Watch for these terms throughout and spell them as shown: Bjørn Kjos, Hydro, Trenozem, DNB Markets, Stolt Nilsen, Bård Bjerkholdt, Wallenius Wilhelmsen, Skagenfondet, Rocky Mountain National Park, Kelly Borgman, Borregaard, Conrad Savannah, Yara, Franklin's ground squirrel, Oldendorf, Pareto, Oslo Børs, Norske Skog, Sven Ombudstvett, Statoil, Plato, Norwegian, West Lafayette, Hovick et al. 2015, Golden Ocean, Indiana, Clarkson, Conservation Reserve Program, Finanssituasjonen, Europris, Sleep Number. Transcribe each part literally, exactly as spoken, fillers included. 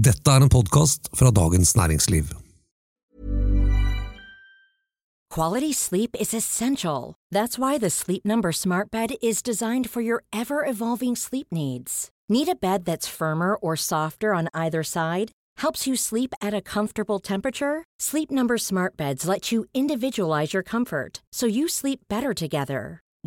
Detta är en podcast från Dagens Näringsliv. Quality sleep is essential. That's why the Sleep Number Smart Bed is designed for your ever-evolving sleep needs. Need a bed that's firmer or softer on either side? Helps you sleep at a comfortable temperature? Sleep Number Smart Beds let you individualize your comfort, so you sleep better together.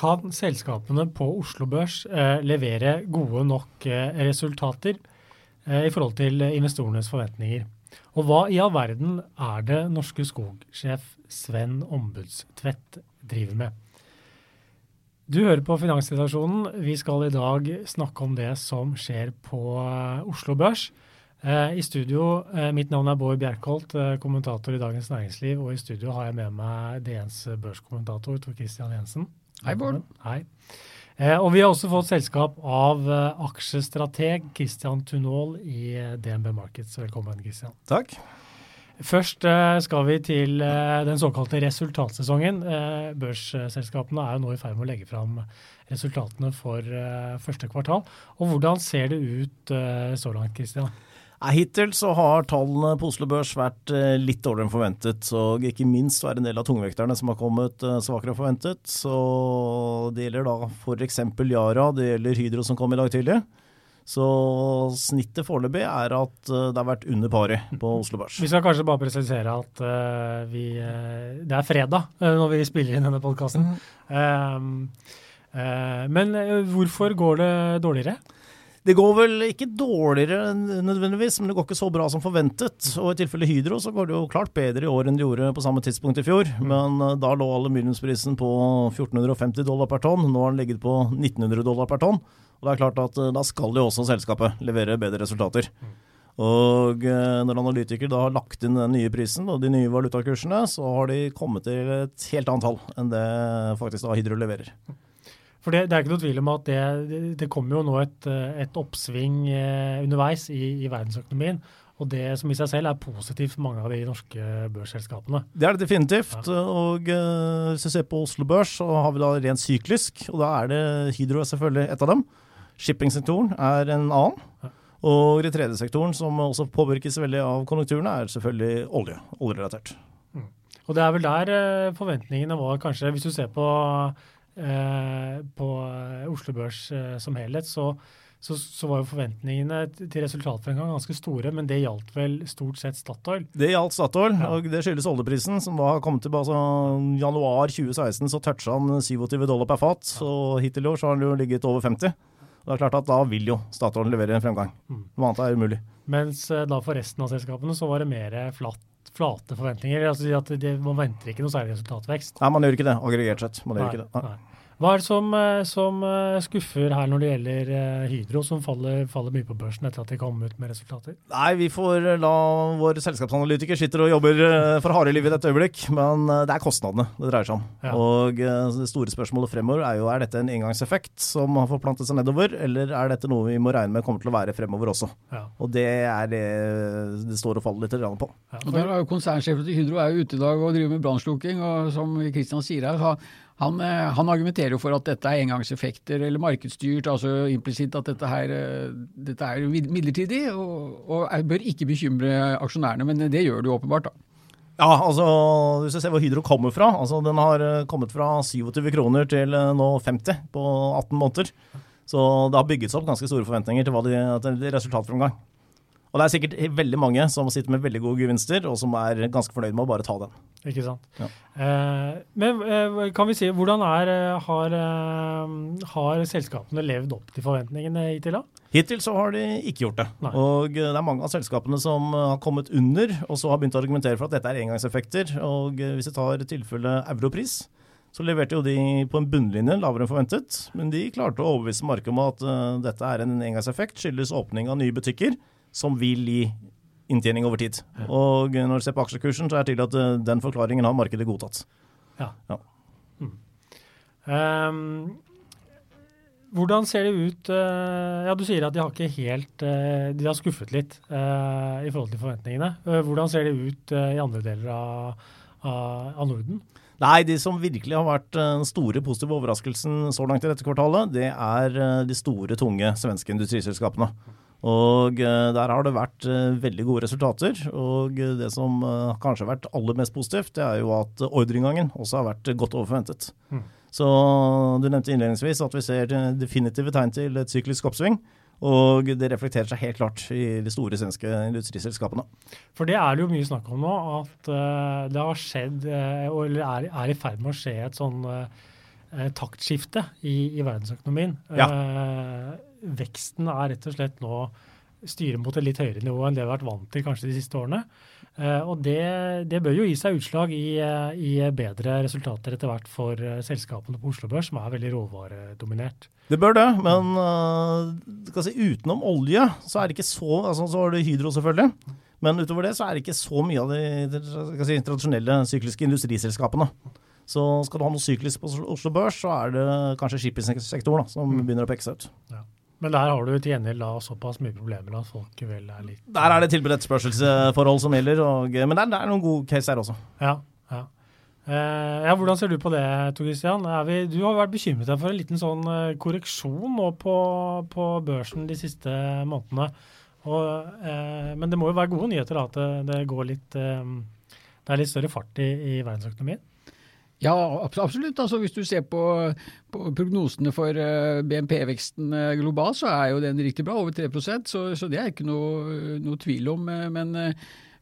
Kan selskapene på Oslo Børs eh, levere gode nok eh, resultater eh, i forhold til investorenes forventninger? Og hva i all verden er det Norske Skog-sjef Sven Ombudstvett driver med? Du hører på Finanssituasjonen. Vi skal i dag snakke om det som skjer på eh, Oslo Børs. Eh, I studio, eh, mitt navn er Bård Bjerkholdt, eh, kommentator i Dagens Næringsliv, og i studio har jeg med meg D N's børskommentator Tor Christian Jensen. Hei, Bård. Hei. Eh, og vi har også fått selskap av eh, aksjestrateg Christian Tunol i eh, D N B Markets. Velkommen, Christian. Takk. Først eh, skal vi til eh, den såkalte resultatsesongen. Eh, børsselskapene er jo nå i ferd med å legge frem resultatene for eh, første kvartal. Og hvordan ser det ut eh, så langt, Christian? Hittil så har tallene på Oslo Børs vært litt dårligere enn forventet, så ikke minst er det en del av tungvekterne som har kommet svakere enn forventet. Så det gjelder da for eksempel Yara, det gjelder Hydro som kom i dag tidlig. Så snittet foreløpig er at det har vært under paret på Oslo Børs. Vi skal kanskje bare presisere at vi, det er fredag når vi spiller inn denne podcasten. Mm. Men hvorfor går det dårligere? Det går vel ikke dårligere nødvendigvis, men det går ikke så bra som forventet. Og i tilfelle Hydro så går det jo klart bedre i år enn det gjorde på samme tidspunkt i fjor. Men da lå aluminiumsprisen på fjorten hundre og femti dollar per tonn. Nå har den ligget på nitten hundre dollar per tonn. Og det er klart at da skal jo også selskapet levere bedre resultater. Og når analytikere da har lagt inn den nye prisen og de nye valutakursene, så har de kommet til et helt annet tall enn det faktisk da Hydro leverer. For det, det er ikke noe tvil om at det, det kommer jo nå et, et oppsving underveis i, i verdensøkonomien, og det som i seg selv er positivt for mange av de norske børsselskapene. Det er det definitivt, ja. Og hvis vi ser på Oslo Børs, så har vi da rent syklisk, og da er det Hydro er selvfølgelig et av dem. Shippingsektoren er en annen, ja. Og i tredje sektoren, som også påvirkes veldig av konjunkturene, er selvfølgelig olje, oljerelatert. Mm. Og det er vel der forventningene var kanskje, hvis du ser på Eh, på Oslo Børs eh, som helhet, så, så, så var jo forventningene til resultat for en gang ganske store, men det gjaldt vel stort sett Statoil? Det gjaldt Statoil, ja. Og det skyldes oljeprisen, som da har kommet til altså, januar tjue seksten, så touchet han syttisju dollar per fat, ja. Og hittil i år så har han jo ligget over femti. Og det er klart at da vil jo Statoil levere en fremgang. Mm. Noe annet er umulig. Mens da for resten av selskapene så var det mer flatt, flate forventninger, altså at det, man venter ikke noe særlig resultatvekst. Nei, man gjør ikke det, aggregert sett. Man gjør nei, ikke det. Nei. Hva er det som, som skuffer her når det gjelder Hydro, som faller, faller mye på børsen etter at de kom ut med resultater? Nei, vi får la våre selskapsanalytiker sitter og jobber for harde liv i dette øyeblikk, men det er kostnadene det dreier seg om. Ja. Og det store spørsmålet fremover er jo, er dette en engangseffekt som har forplantet seg nedover, eller er dette noe vi må regne med kommer til å være fremover også? Ja. Og det er det det står og faller litt eller annet på. Ja, for... Og der er jo konsernsjefen til Hydro er jo ute i dag og driver med brannslukking, og som Christian sier her, har Han, han argumenterer jo for at dette er engangseffekter eller markedsstyrt, altså implisitt at dette, her, dette er midlertidig og, og bør ikke bekymre aksjonærene, men det gjør det jo åpenbart da. Ja, altså hvis jeg ser hvor Hydro kommer fra, altså den har kommet fra syttisju kroner til nå femti på atten måneder, så det har bygget seg opp ganske store forventninger til, hva de, til resultatfremgang. Og det er sikkert veldig mange som sitter med veldig gode gevinster, og som er ganske fornøyd med å bare ta den. Ikke sant. Ja. Eh, men eh, kan vi si, hvordan er, har, eh, har selskapene levd opp til forventningene hittil da? Hittil så har de ikke gjort det. Nei. Og det er mange av selskapene som har kommet under, og så har begynt å argumentere for at dette er engangseffekter. Og hvis vi tar tilfelle Europris, Så leverte jo de på en bunnlinje lavere enn forventet, men de klarte å overbevise markedet om at uh, dette er en engangseffekt, skyldes åpning av nye butikker som vil gi inntjening over tid. Ja. Og når du ser på aksjekursen, så er det tydelig at uh, den forklaringen har markedet godtatt. Ja. Ja. Mm. Um, hvordan ser det ut? Uh, ja, du sier at de har ikke helt, uh, de har skuffet litt uh, i forhold til forventningene. Uh, hvordan ser det ut uh, i andre deler av, av Norden? Nei, de som virkelig har vært den store positive overraskelsen så langt i dette kvartalet, det er de store, tunge svenske industriselskapene. Og der har det vært veldig gode resultater, og det som kanskje har vært aller mest positivt, det er jo at ordreinngangen også har vært godt overforventet. Mm. Så du nevnte innledningsvis at vi ser definitive tegn til et syklisk oppsving, og det reflekterer seg helt klart i de store svenske industriselskapene. For det er det jo mye snakk om nå, at det har skjedd, eller er i ferd med å skje et sånn taktskifte i, i verdensøkonomien. Ja. Veksten er rett og slett nå styrer mot et litt høyere nivå enn det vi har vært vant til kanskje de siste årene. Og det, det bør jo gi seg utslag i, i bedre resultater etter hvert for selskapene på Oslo Børs, som er veldig råvaredominert. Det bør det, men skal si, utenom olje så er det ikke så, altså så har det Hydro selvfølgelig, men utover det så er det ikke så mye av de skal si, tradisjonelle sykliske industriselskapene. Så skal du ha noe syklisk på Oslo Børs, så er det kanskje shippingsektoren da, som begynner å pekse ut. Ja. Men der har du til gjengjeld da såpass mye problemer at folk vel er litt... Der er det tilbud etterspørselsforhold som gjelder, og, men det er, det er noen gode case her også. Ja, ja. Eh, ja, hvordan ser du på det, Tor Christian? Er vi, du har vært bekymret deg for en liten sånn korreksjon nå på, på børsen de siste månedene, og, eh, men det må jo være gode nyheter da, at det, det går litt, eh, det er litt større fart i, i verdensøkonomien. Ja, absolutt. Altså, hvis du ser på, på prognosene for B N P-veksten globalt, så er jo den riktig bra, over tre prosent, så, så det er ikke noe, noe tvil om. Men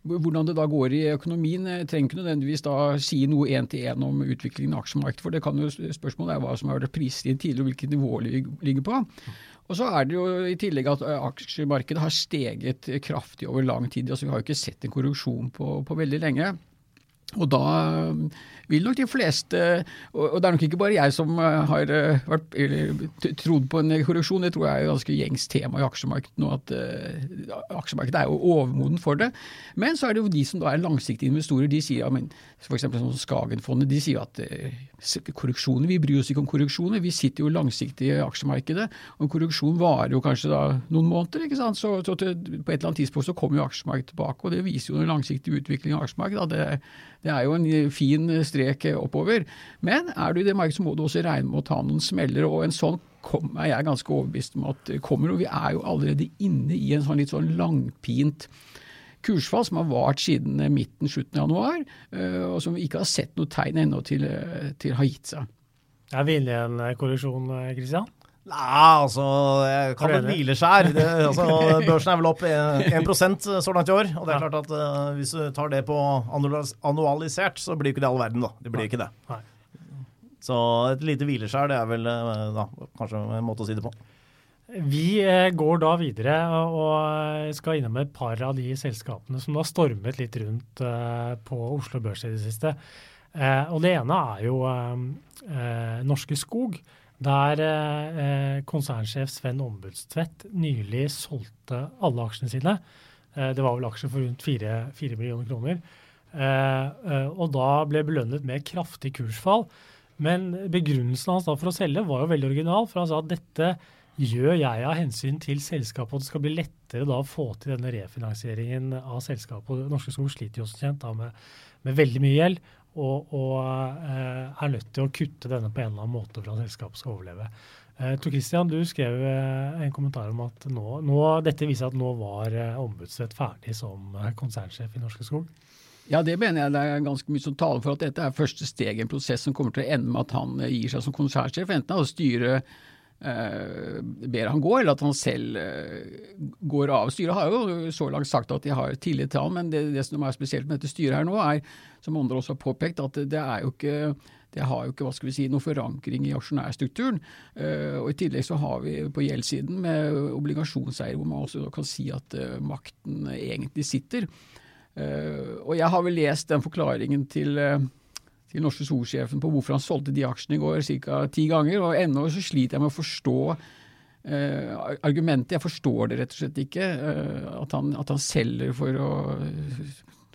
hvordan det da går i økonomien, trenger ikke nødvendigvis da si noe en til en om utviklingen i aksjemarkedet, for det kan jo spørsmålet er hva som har vært priset inn tidligere, og hvilket nivå vi ligger på. Og så er det jo i tillegg at aksjemarkedet har steget kraftig over lang tid, altså vi har jo ikke sett en korreksjon på, på veldig lenge. Og da vil nok de fleste, og det er nok ikke bare jeg som har vært, trodd på en korreksjon, det tror jeg er jo ganske gjengs tema i aksjemarkedet nå, at uh, aksjemarkedet er jo overmoden for det. Men så er det jo de som da er langsiktige investorer, de sier, ja, men for eksempel sånn Skagenfondet, de sier at uh, korreksjoner, vi bryr oss ikke om korreksjoner, vi sitter jo langsiktig i aksjemarkedet, og korreksjon varer jo kanskje da noen måneder, ikke sant? Så, så til, på et eller annet tidspunkt så kommer jo aksjemarkedet tilbake, og det viser jo en langsiktig utvikling av aksjemarkedet, det er Det er jo en fin strek oppover, men er du i det markedet så må du også regne med å ta noen smeller, og en sånn kom, er jeg ganske overbevist om at kommer, og vi er jo allerede inne i en sånn litt sånn langpint kursfall som har vært siden midten, slutten av januar, og som vi ikke har sett noe tegn ennå til, til har gitt seg. Er vi inne i en korreksjon, Christian? Nei, altså, jeg kan vel hvile skjær. Det, altså, børsen er vel opp en prosent så langt i år, og det er klart at uh, hvis du tar det på annualisert, så blir ikke det all verden da. Det blir ikke det. Så et lite hvile skjær, det er vel da, kanskje en måte å si det på. Vi går da videre og skal innom et par av de selskapene som har stormet litt rundt på Oslo Børs i det siste. Og det ene er jo Norske Skog, der eh, konsernsjef Sven Ombudstvett nylig solgte alle aksjene sine. Eh, det var vel aksjer for rundt fire millioner kroner. Eh, eh, og da ble belønnet med kraftig kursfall. Men begrunnelsen hans da for å selge var jo veldig original, for han sa at dette gjør jeg av hensyn til selskapet, og det skal bli lettere da å få til denne refinansieringen av selskapet. Norske Skog sliter jo også kjent da med, med veldig mye gjeld, og, og eh, er nødt til å kutte denne på en eller annen måte for at selskapet skal overleve. Eh, Tor Christian, du skrev eh, en kommentar om at nå, nå, dette viser at nå var eh, Ombudstvett ferdig som eh, konsernsjef i Norske Skog. Ja, det mener jeg det er ganske mye som taler for at dette er første steg i en prosess som kommer til å ende med at han gir seg som konsernsjef, enten å styre Uh, ber han gå, eller at han selv uh, går av. Styret har jo så langt sagt at de har tillit til han, men det, det som er spesielt med dette styret her nå er, som andre også har påpekt, at det er jo ikke, det har jo ikke, hva skal vi si, noe forankring i aksjonærstrukturen, uh, og i tillegg så har vi på gjeldsiden med obligasjonseier, hvor man også kan si at uh, makten egentlig sitter. Uh, og jeg har vel lest den forklaringen til uh, til norske skogsjefen på hvorfor han solgte de aksjene I går cirka ti ganger, og enda så sliter jeg med å forstå eh, argumentet. Jeg forstår det rett og slett ikke, eh, at, han, at han selger for å,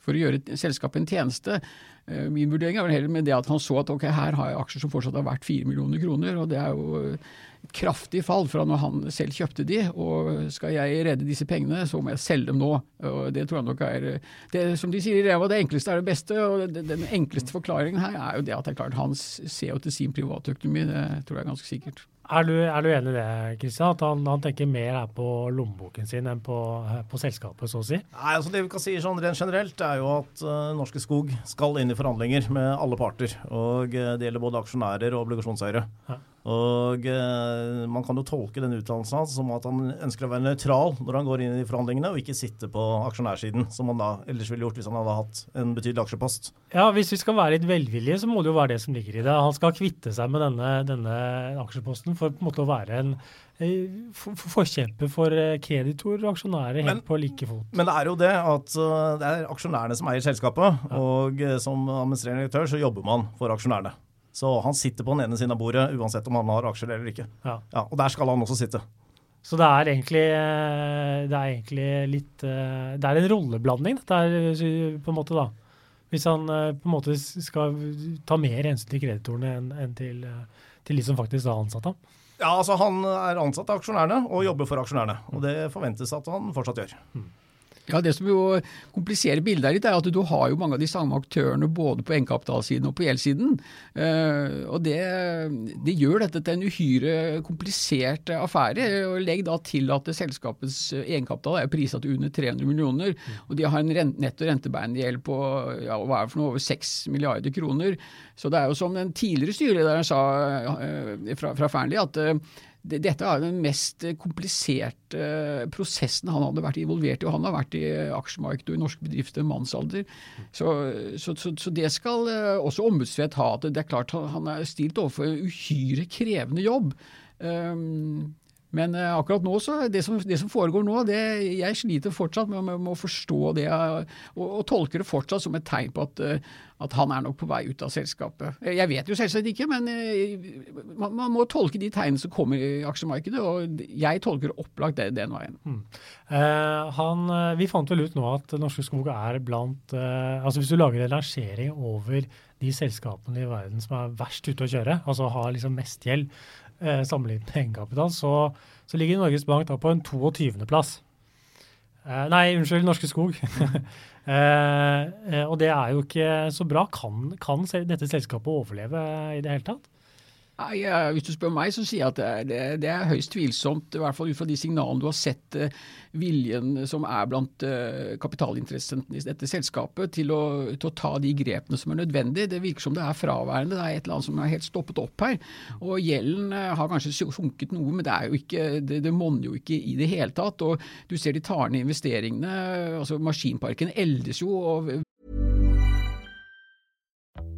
for å gjøre selskapet en tjeneste. Eh, min vurdering er vel heller med det at han så at ok, her har jeg aksjer som fortsatt har vært fire millioner kroner, og det er jo et kraftig fall fra når han selv kjøpte de, og skal jeg redde disse pengene, så må jeg selge dem nå. Og det tror jeg nok er, det, som de sier I Reva, det enkleste er det beste, og det, den enkleste forklaringen her er jo det at det er klart han ser jo til sin privatøkonomi, det tror jeg er ganske sikkert. Er du, er du enig I det, Christian, at han, han tenker mer her på lommeboken sin enn på, på selskapet, så å si? Nei, altså det vi kan si sånn rent generelt er jo at uh, Norske Skog skal inn I forhandlinger med alle parter, og uh, det gjelder både aksjonærer og obligasjonseiere. Ja. Og eh, man kan jo tolke den uttalelsen hans som at han ønsker å være nøytral når han går inn I forhandlingene og ikke sitte på aksjonærsiden som han da ellers ville gjort hvis han hadde hatt en betydelig aksjepost. Ja, hvis vi skal være litt velvillige så må det jo være det som ligger I det. Han skal kvitte seg med denne, denne aksjeposten for på en måte å være en forkjempe for kreditor og aksjonærer helt men, på like fot. Men det er jo det at det er aksjonærene som eier selskapet, ja. Og som administrerende direktør så jobber man for aksjonærene. Så han sitter på den ene siden av bordet, uansett om han har aksjer eller ikke. Ja. Ja, og der skal han også sitte. Så det er egentlig, det er egentlig litt, det er en rolleblanding, dette er på en måte da. Hvis han på en måte skal ta mer hensyn til kreditorene enn, enn til, til de som faktisk har ansatt ham. Ja, altså han er ansatt av aksjonærene og jobber for aksjonærene, og det forventes at han fortsatt gjør. Mm. Ja, det som jo kompliserer bildet litt er at du har jo mange av de samme aktørene både på egenkapitalsiden og på gjeldsiden, og det, det gjør dette til en uhyre komplisert affære, og legg da til at selskapets egenkapital er priset under tre hundre millioner, og de har en rent, netto rentebærende gjeld på ja, hva er det for noe, over seks milliarder kroner, så det er jo som den tidligere styrelederen sa fra, fra Fernley at dette er den mest kompliserte prosessen han hadde vært involvert I, og han har vært I aksjemarkedet og I norske bedrifter mannsalder. Så, så, så, så det skal også Ombudstvett ha. Det er klart han er stilt overfor en uhyre krevende jobb. Um, men akkurat nå så, det som, det som foregår nå, det, jeg sliter fortsatt med, med, med å forstå det, og, og tolker det fortsatt som et tegn på at at han er nok på vei ut av selskapet. Jeg vet jo selvsagt ikke, men man, man må tolke de tegnene som kommer I aksjemarkedet, og jeg tolker opplagt det den veien. Mm. Eh, han, vi fant vel ut nå at Norske Skog er blant, eh, altså hvis du lager en rangering over de selskapene I verden som er verst ute å kjøre, altså har liksom mest gjeld eh, sammenlignet med egenkapital, så, så ligger Norges Bank da på en toogtyvende plass. Eh, nei, unnskyld, Norske Skog. Eh, eh, og det er jo ikke så bra. Kan, kan dette selskapet overleve I det hele tatt? Nei, ja, hvis du spør meg så sier jeg at det er, det, det er høyst tvilsomt, I hvert fall ut fra de signalene du har sett eh, viljen som er blant eh, kapitalinteressentene I dette selskapet til å, til å ta de grepene som er nødvendige. Det virker som det er fraværende, det er et eller annet som er helt stoppet opp her, og gjelden eh, har kanskje sunket noe, men det er jo ikke, det, det monner jo ikke I det hele tatt, og du ser de tarende investeringene, altså maskinparken eldes jo, og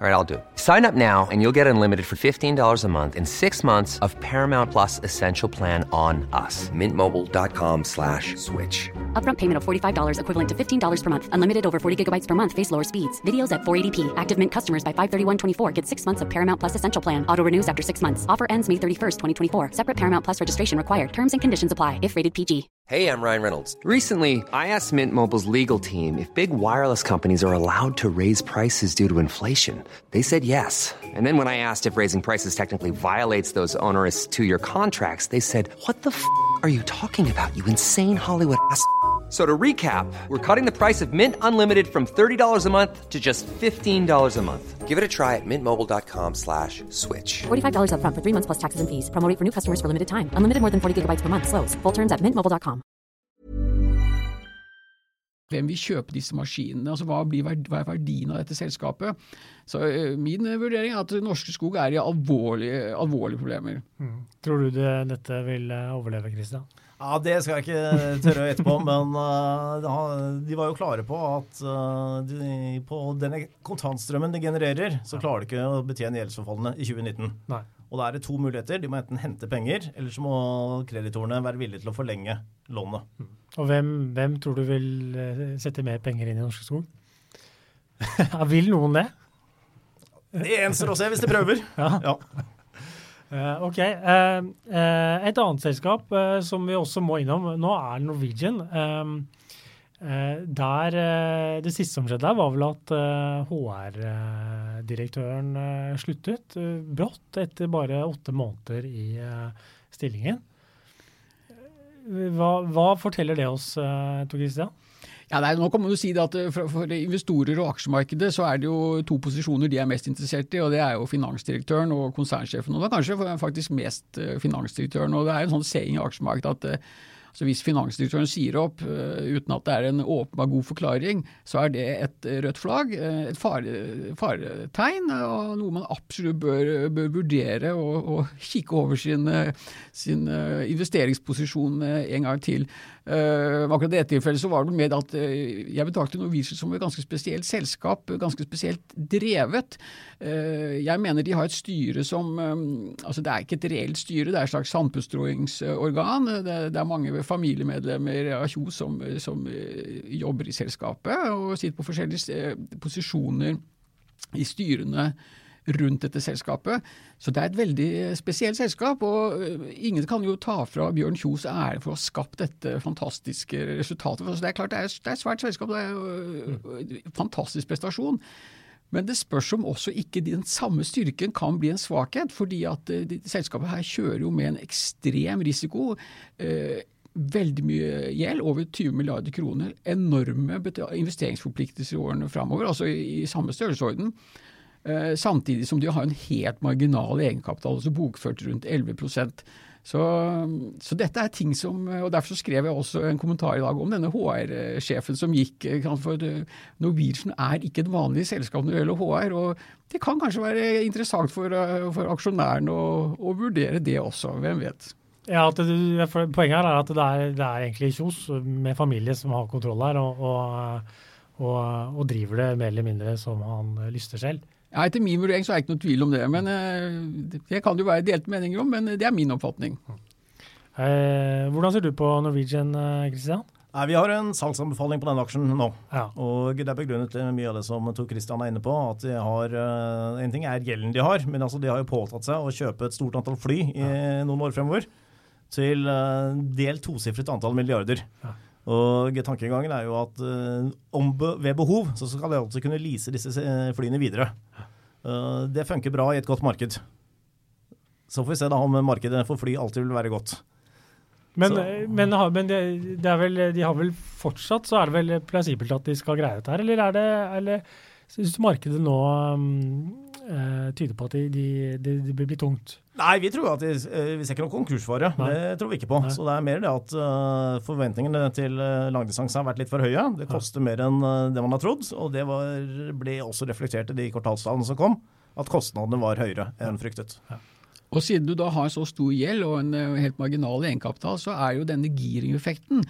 All right, I'll do it. Sign up now and you'll get unlimited for fifteen dollars a month and six months of Paramount Plus Essential Plan on us. Mintmobile.com slash switch. Upfront payment of forty-five dollars equivalent to fifteen dollars per month. Unlimited over forty gigabytes per month. Face lower speeds. Videos at four eighty p. Active Mint customers by five thirty-one twenty-four get six months of Paramount Plus Essential Plan. Auto renews after six months. Offer ends May thirty-first, twenty twenty-four. Separate Paramount Plus registration required. Terms and conditions apply if rated P G. Hey, I'm Ryan Reynolds. Recently, I asked Mint Mobile's legal team if big wireless companies are allowed to raise prices due to inflation. They said yes. And then when I asked if raising prices technically violates those onerous two-year contracts, they said, what the f*** are you talking about, you insane Hollywood ass f- So to recap, we're cutting the price of Mint Unlimited from thirty dollars a month to just fifteen dollars a month. Give it a try at mintmobile.com slash switch. forty-five dollars up front for three months plus taxes and fees. Promoting for new customers for limited time. Unlimited more than forty gigabytes per month. Slows full terms at mintmobile dot com. hvem vil kjøpe disse maskinene, altså hva, blir, hva er verdien av dette selskapet. Så uh, min vurdering er at Norske Skog er i alvorlige, alvorlige problemer. Mm. Tror du det, dette vil overleve, Christian? Ja, det skal jeg ikke tørre å gjette på, men uh, de var jo klare på at uh, de, på denne kontantstrømmen de genererer, så klarer de ikke å betjene gjeldsforfallene i tjue nitten. Nei. Og da er det to muligheter. De må enten hente penger, eller så må kreditorene være villige til å forlenge lånet. Mm. Og hvem, hvem tror du vil sette mer penger inn i Norske Skog? Vil noen det? Det enser å se hvis de prøver. Ja, ja. Uh, ok. Uh, uh, et annet selskap uh, som vi også må innom nå er Norwegian. Uh, uh, der, uh, det siste som skjedde der var vel at uh, H R-direktøren uh, sluttet uh, brått etter bare åtte måneder i uh, stillingen. Hva, hva forteller det oss, uh, Tor Christian? Ja, nei, nå kan man jo si det at for, for investorer og aksjemarkedet så er det jo to posisjoner de er mest interessert i, og det er jo finansdirektøren og konsernsjefen, og det er kanskje faktisk mest finansdirektøren, og det er en sånn seing i aksjemarkedet at altså hvis finansdirektøren sier opp uten at det er en åpenbar god forklaring, så er det et rødt flagg, et fare, faretegn, og noe man absolutt bør, bør vurdere og, og kikke over sin, sin investeringsposisjon en gang til. Uh, akkurat i det tilfellet så var det med at uh, jeg betrakter Norwegian som et ganske spesielt selskap, ganske spesielt drevet. Uh, jeg mener de har et styre som, um, altså det er ikke et reelt styre, det er et slags sandpåstrøingsorgan. Det, det er mange familiemedlemmer av Kjos som, som uh, jobber i selskapet og sitter på forskjellige uh, posisjoner i styrene rundt dette selskapet. Så det er et veldig spesielt selskap, og ingen kan jo ta fra Bjørn Kjos ære for å ha skapt dette fantastiske resultatet. Så det er klart, det er, det er et svært selskap, det er jo en fantastisk prestasjon. Men det spørs om også ikke den samme styrken kan bli en svakhet, fordi at selskapet her kjører jo med en ekstrem risiko, eh, veldig mye gjeld, over tyve milliarder kroner, enorme investeringsforpliktelser i årene fremover, altså i, i samme størrelsesorden. Samtidig som de har en helt marginal egenkapital, altså bokført rundt elleve prosent. Så, så dette er ting som, og derfor så skrev jeg også en kommentar i dag om denne H R-sjefen som gikk, for Norwegian er ikke et vanlig selskap når det gjelder H R, og det kan kanskje være interessant for, for aksjonæren å, å vurdere det også, hvem vet. Ja, at det, poenget her er at det er, det er egentlig Kjos med familie som har kontroll her, og, og Og, og driver det mer eller mindre som han lyster selv. Ja, etter min vurdering så er det ikke noe tvil om det, men det kan det jo være delt meninger om, men det er min oppfatning. Eh, hvordan ser du på Norwegian, Christian? Nei, vi har en salgsanbefaling på denne aksjen nå, ja. Og det er begrunnet til mye av det som Tor Christian er inne på, at de har, en ting er gjelden de har, men altså de har jo påtatt seg å kjøpe et stort antall fly i ja. noen år fremover, til del tosifret antall milliarder. Ja. Og tankegangen er jo at uh, om, ved behov så skal de altså kunne lease disse flyene videre. Uh, det funker bra i et godt marked. Så får vi se da om markedet for fly alltid vil være godt. Men, men, men det, det er vel, de har vel fortsatt, så er det vel plausibelt at de skal greie dette her, eller er det, eller synes du markedet nå um, uh, tyder på at det de, de, de blir tungt? Nei, vi tror at de, vi ser ikke noen konkursfare. Det tror vi ikke på. Nei. Så det er mer det at forventningene til langdistansen har vært litt for høye. Det koster mer enn det man har trodd, og det var, ble også reflektert i de kvartalstallene som kom, at kostnadene var høyere enn fryktet. Ja. Og siden du da har så stor gjeld og en helt marginal egenkapital, så er jo denne gearing-effekten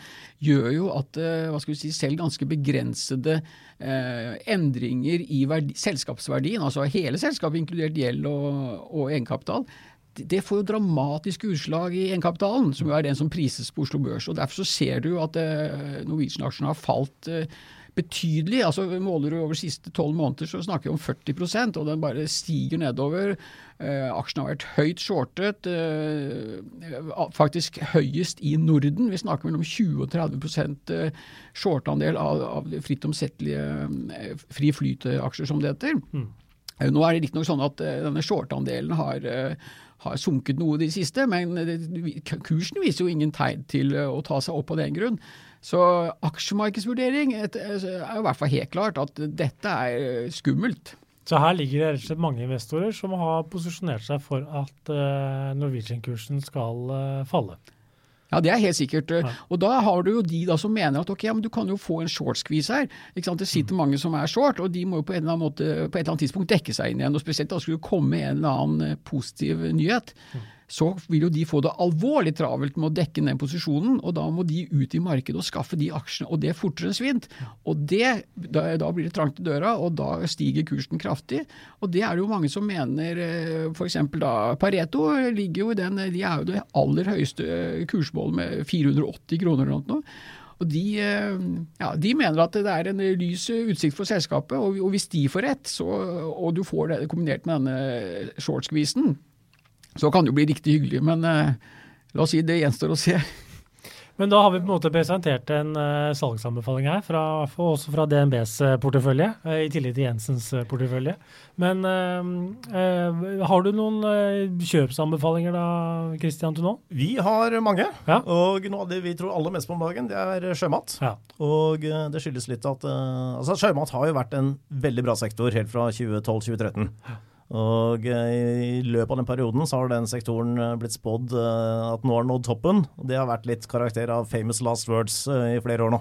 gjør jo at, hva skal vi si, selv ganske begrensede eh, endringer i verdi, selskapsverdien, altså hele selskapet inkludert gjeld og, og egenkapital, det får jo dramatiske utslag i egenkapitalen, som jo er den som prises på Oslo Børs, og derfor så ser du at eh, Norwegian-aksjene har falt eh, betydelig, altså måler du over siste tolv måneder så snakker vi om førti prosent, og den bare stiger nedover. Eh, aksjen har vært høyt shortet, eh, faktisk høyest i Norden. Vi snakker mellom tjue og tretti prosent shortandel av, av fritt omsettelige fri flyteaksjer som det heter. Mm. Nå er det ikke nok sånn at denne shortandelen har, har sunket noe de siste, men kursen viser jo ingen tegn til å ta seg opp av den grunn. Så aksjemarkedsvurdering er i hvert fall helt klart at dette er skummelt. Så her ligger det rett og slett mange investorer som har posisjonert seg for at Norwegian-kursen skal falle. Ja, det er helt sikkert. Ja. Og da har du jo de da som mener at ok, ja, men du kan jo få en short squeeze her. Ikke sant? Det sitter mange som er short, og de må jo på en eller annen måte, på et eller annet tidspunkt dekke seg inn igjen. Og spesielt da skulle det komme en eller annen positiv nyhet. Ja. Så vil jo de få det alvorlig travelt med å dekke ned posisjonen, og da må de ut i markedet og skaffe de aksjene, og det fortere svint. Og det, da, da blir det trangt i døra, og da stiger kursen kraftig. Og det er det jo mange som mener, for eksempel da, Pareto ligger jo i den, de er jo det aller høyeste kursmålet med fire hundre og åtti kroner eller noe. Og de, ja, de mener at det er en lys utsikt for selskapet, og, og hvis de får rett, så, og du får det kombinert med denne short-skvisen, så kan det jo bli riktig hyggelig, men eh, la oss si det gjenstår å se. Men da har vi på en måte presentert en eh, salgsanbefaling her, fra, også fra D N B's portefølje, eh, i tillegg til Jensens portefølje. Men eh, eh, har du noen eh, kjøpsanbefalinger da, Christian Tunol? Vi har mange, ja? Og noe av det vi tror aller mest på om dagen, det er sjømat. Ja. Og det skyldes litt at eh, altså, sjømat har jo vært en veldig bra sektor helt fra tjue tolv til tjue tretten. Ja. Og i løpet av den perioden så har den sektoren blitt spådd at nå har nådd toppen. Det har vært litt karakter av famous last words i flere år nå.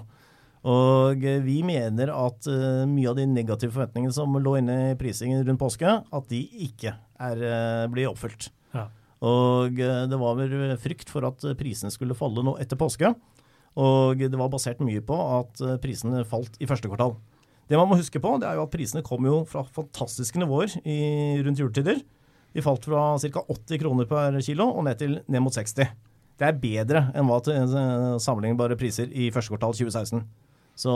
Og vi mener at mye av de negative forventningene som lå inne i prisingen rundt påske, at de ikke er, blir oppfylt. Ja. Og det var vel frykt for at prisene skulle falle nå etter påske. Og det var basert mye på at prisene falt i første kvartal. Det man må huske på, det er jo at prisene kom jo fra fantastiske nivåer i, rundt juletider. De falt fra ca. åtti kroner per kilo og ned til ned mot seksti. Det er bedre enn hva til sammenlignbare priser i første kvartal tjue seksten. Så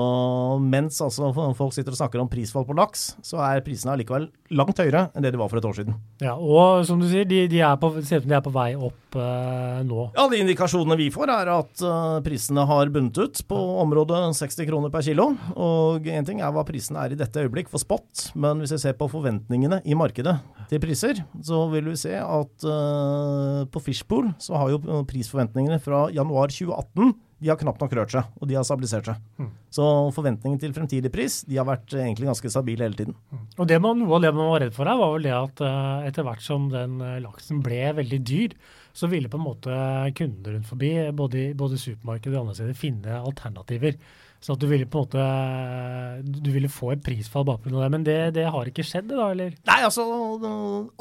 mens altså folk sitter og snakker om prisfall på laks, så er prisene likevel langt høyere enn det det var for et år siden. Ja, og som du sier, de, de, er, på, de er på vei opp eh, nå. Ja, de indikasjonene vi får er at uh, prisene har bundet ut på området seksti kroner per kilo, og en ting er hva prisene er i dette øyeblikk for spot, men hvis vi ser på forventningene i markedet til priser, så vil vi se at uh, på Fishpool så har jo prisforventningene fra januar tjue atten de har knapt nok rørt seg, og de har stabilisert seg. Mm. Så forventningen til fremtidig pris, de har vært egentlig ganske stabile hele tiden. Mm. Og det man, noe av det man var redd for her, var vel det at uh, etter hvert som den uh, laksen ble veldig dyr, så ville på en måte kunder rundt forbi, både i både supermarkedet og andre steder, finne alternativer. Så at du ville på en måte du ville få et prisfall bakgrunn av det, men det, det har ikke skjedd det da, eller? Nei, altså,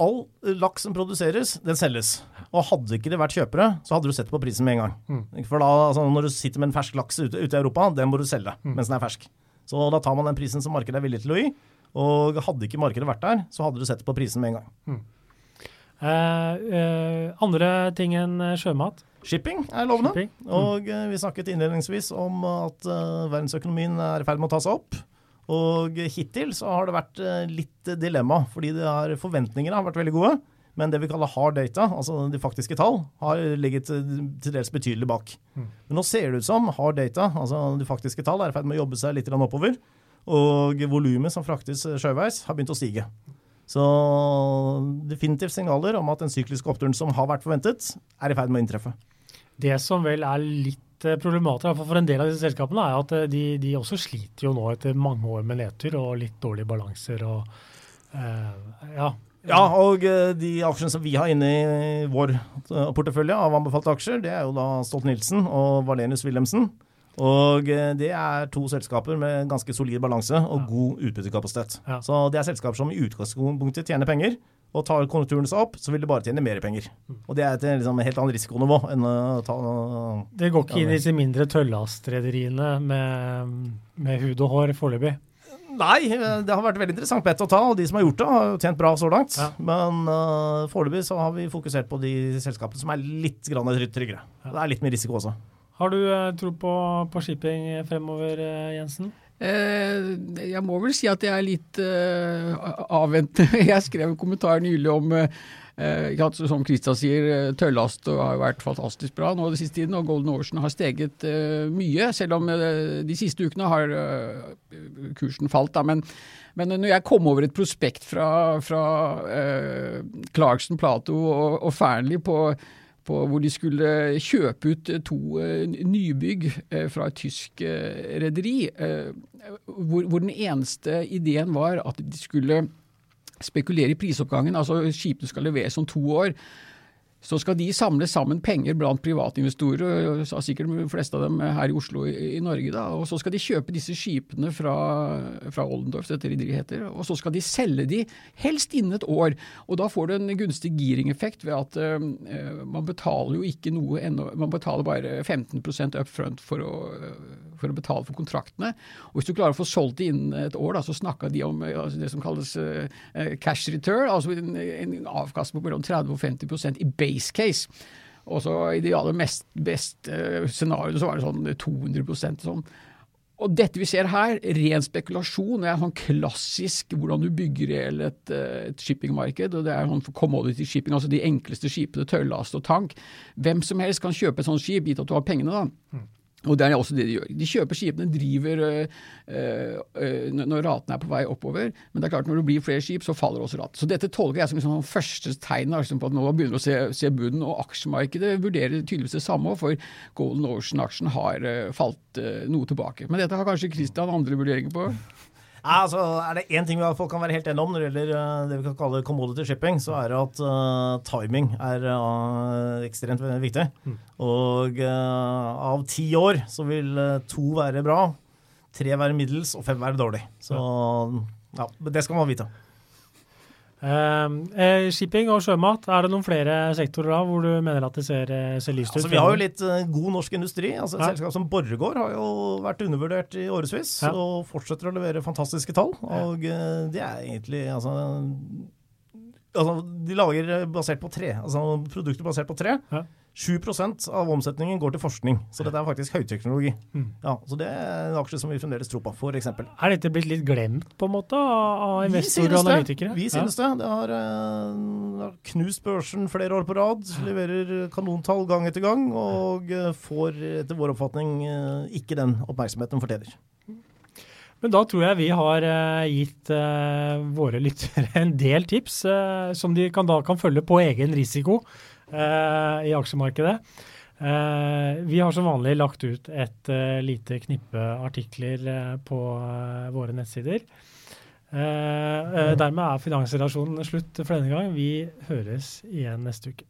all laks som produseres, den selges. Og hadde ikke det vært kjøpere, så hadde du sett på prisen med en gang. Mm. For da, altså, når du sitter med en fersk laks ute, ute i Europa, den må du selge mm. mens den er fersk. Så da tar man den prisen som markedet er villig til å gi, og hadde ikke markedet vært der, så hadde du sett på prisen med en gang. Mm. Eh, eh, andre ting enn sjømat? Shipping er lovende. Shipping. Mm. Og eh, vi snakket innledningsvis om at eh, verdensøkonomien er i ferd med å ta seg opp. Og hittil så har det vært eh, litt dilemma, fordi det er, forventningene har vært veldig gode. Men det vi kaller hard data, altså de faktiske tall, har ligget til dels betydelig bak. Men nå ser det ut som hard data, altså de faktiske tall, er i ferd med å jobbe seg litt oppover, og volumet som fraktes sjøveis har begynt å stige. Så definitivt signaler om at den sykliske oppturen som har vært forventet, er i ferd med å inntreffe. Det som vel er litt problematisk, i hvert fall for en del av disse selskapene, er at de, de også sliter jo nå etter mange år med nedtur og litt dårlige balanser og eh, ja, Ja, og de aksjene som vi har inne i vår portefølje av anbefalte aksjer, det er jo da Stolt Nilsen og Wallenius Wilhelmsen. Og det er to selskaper med ganske solid balanse og god utbyttekapasitet. Ja. Så det er selskaper som i utgangspunktet tjener penger, og tar konjunkturen seg opp, så vil det bare tjene mer penger. Og det er et liksom, helt annet risikonivå enn å ta... Det går ikke inn i disse mindre tøllastrederine med, med hud og hår foreløpig. Nei, det har vært veldig interessant bett å ta, og de som har gjort det har tjent bra så langt. Ja. Men uh, foreløpig så har vi fokusert på de selskapene som er litt grann tryggere. Ja. Det er litt mer risiko også. Har du uh, tro på, på shipping fremover, uh, Jensen? Eh, jeg må vel si at jeg er litt eh, avventende. Jeg skrev en kommentar nylig om eh, som Kristian sier, tøllast har vært fantastisk bra nå den siste tiden, og Golden Ocean har steget eh, mye, selv om eh, de siste ukene har eh, kursen falt da, men, men når jeg kom over et prospekt fra, fra eh, Clarkson, Plato og, og Fernley på på hvor de skulle kjøpe ut to nybygg fra et tysk rederi, hvor den eneste ideen var at de skulle spekulere i prisoppgangen, altså skipene skal leveres om to år, så skal de samle sammen penger blant privatinvestorer, og sikkert de fleste av dem her i Oslo i, i Norge da, og så skal de kjøpe disse skipene fra, fra Oldendorf, dette rederiet heter, og så skal de selge de helst innen et år, og da får det en gunstig giring-effekt ved at øh, man betaler jo ikke noe ennå, man betaler bare femten prosent upfront for å, for å betale for kontraktene, og hvis du klarer å få solgt det innen et år da, så snakker de om altså det som kalles øh, cash return, altså en, en avkastning på mellom tretti og femti prosent i base case. Og så i det aller mest best uh, scenarioet så var det sånn to hundre prosent sånn. Og dette vi ser her, ren spekulasjon, det er sånn klassisk hvordan du bygger reelt et, et shippingmarked, og det er sånn commodity shipping, altså de enkleste skipene, tøllast og tank. Hvem som helst kan kjøpe et sånt skip, gitt at du har pengene da. Mm. Og det er også det de gjør. De kjøper skipene, driver øh, øh, når raten er på vei oppover, men det er klart når det blir flere skip, så faller også raten. Så dette tolker jeg som liksom, første tegn liksom, på at nå begynner å se, se bunnen, og aksjemarkedet vurderer tydeligvis det samme, for Golden Ocean-aksjen har øh, falt øh, noe tilbake. Men dette har kanskje Christian andre vurderinger på? Ja, altså er det en ting vi folk kan være helt enige om når det gjelder det vi kan kalle commodity shipping, så er det at uh, timing er uh, ekstremt viktig. Mm. Og uh, av ti år så vil to være bra, tre være middels og fem være dårlig. Så ja, det skal man vite. Uh, shipping og sjømat, er det noen flere sektorer da hvor du mener at det ser, ser lyst ut? Altså, vi har jo litt uh, god norsk industri, altså et ja. Selskap som Borregaard har jo vært undervurdert i årevis ja. Og fortsetter å levere fantastiske tall og uh, det er egentlig altså, altså de lager basert på tre, altså produkter basert på tre ja. sju prosent av omsetningen går til forskning, så dette er faktisk høyteknologi. Mm. Ja, så det er en aksje som vi fremdeles tror på, for eksempel. Er dette blitt litt glemt på en måte av investorer og analytikere? Vi synes det. Det har, uh, har knust børsen flere år på rad, leverer kanontall gang etter gang, og uh, får etter vår oppfatning uh, ikke den oppmerksomheten fortjener. Men da tror jeg vi har uh, gitt uh, våre lyttere en del tips uh, som de kan, da kan følge på egen risiko. Uh, i aksjemarkedet. Uh, vi har som vanlig lagt ut et uh, lite knippe artikler uh, på uh, våre nettsider. Uh, uh, dermed er Finansrelasjonen slutt for denne gang. Vi høres igjen neste uke.